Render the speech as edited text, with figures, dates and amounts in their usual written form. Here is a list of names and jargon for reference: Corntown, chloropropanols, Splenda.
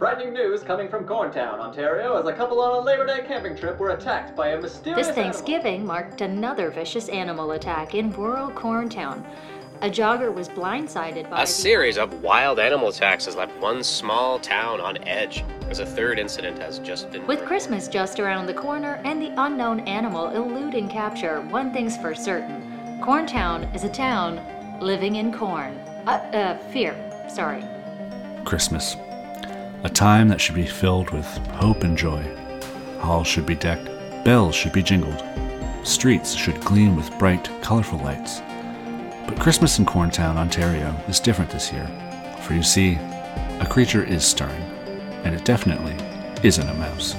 Frightening news coming from Corntown, Ontario, as a couple on a Labor Day camping trip were attacked by a mysterious This Thanksgiving animal. Marked another vicious animal attack in rural Corntown. A jogger was blindsided by... A series of wild animal attacks has left one small town on edge, as a third incident has just been... With Christmas just around the corner and the unknown animal eluding capture, one thing's for certain. Corntown is a town living in corn. Fear. Sorry. Christmas. A time that should be filled with hope and joy. Halls should be decked, bells should be jingled, streets should gleam with bright, colorful lights. But Christmas in Corntown, Ontario is different this year. For you see, a creature is stirring, and it definitely isn't a mouse.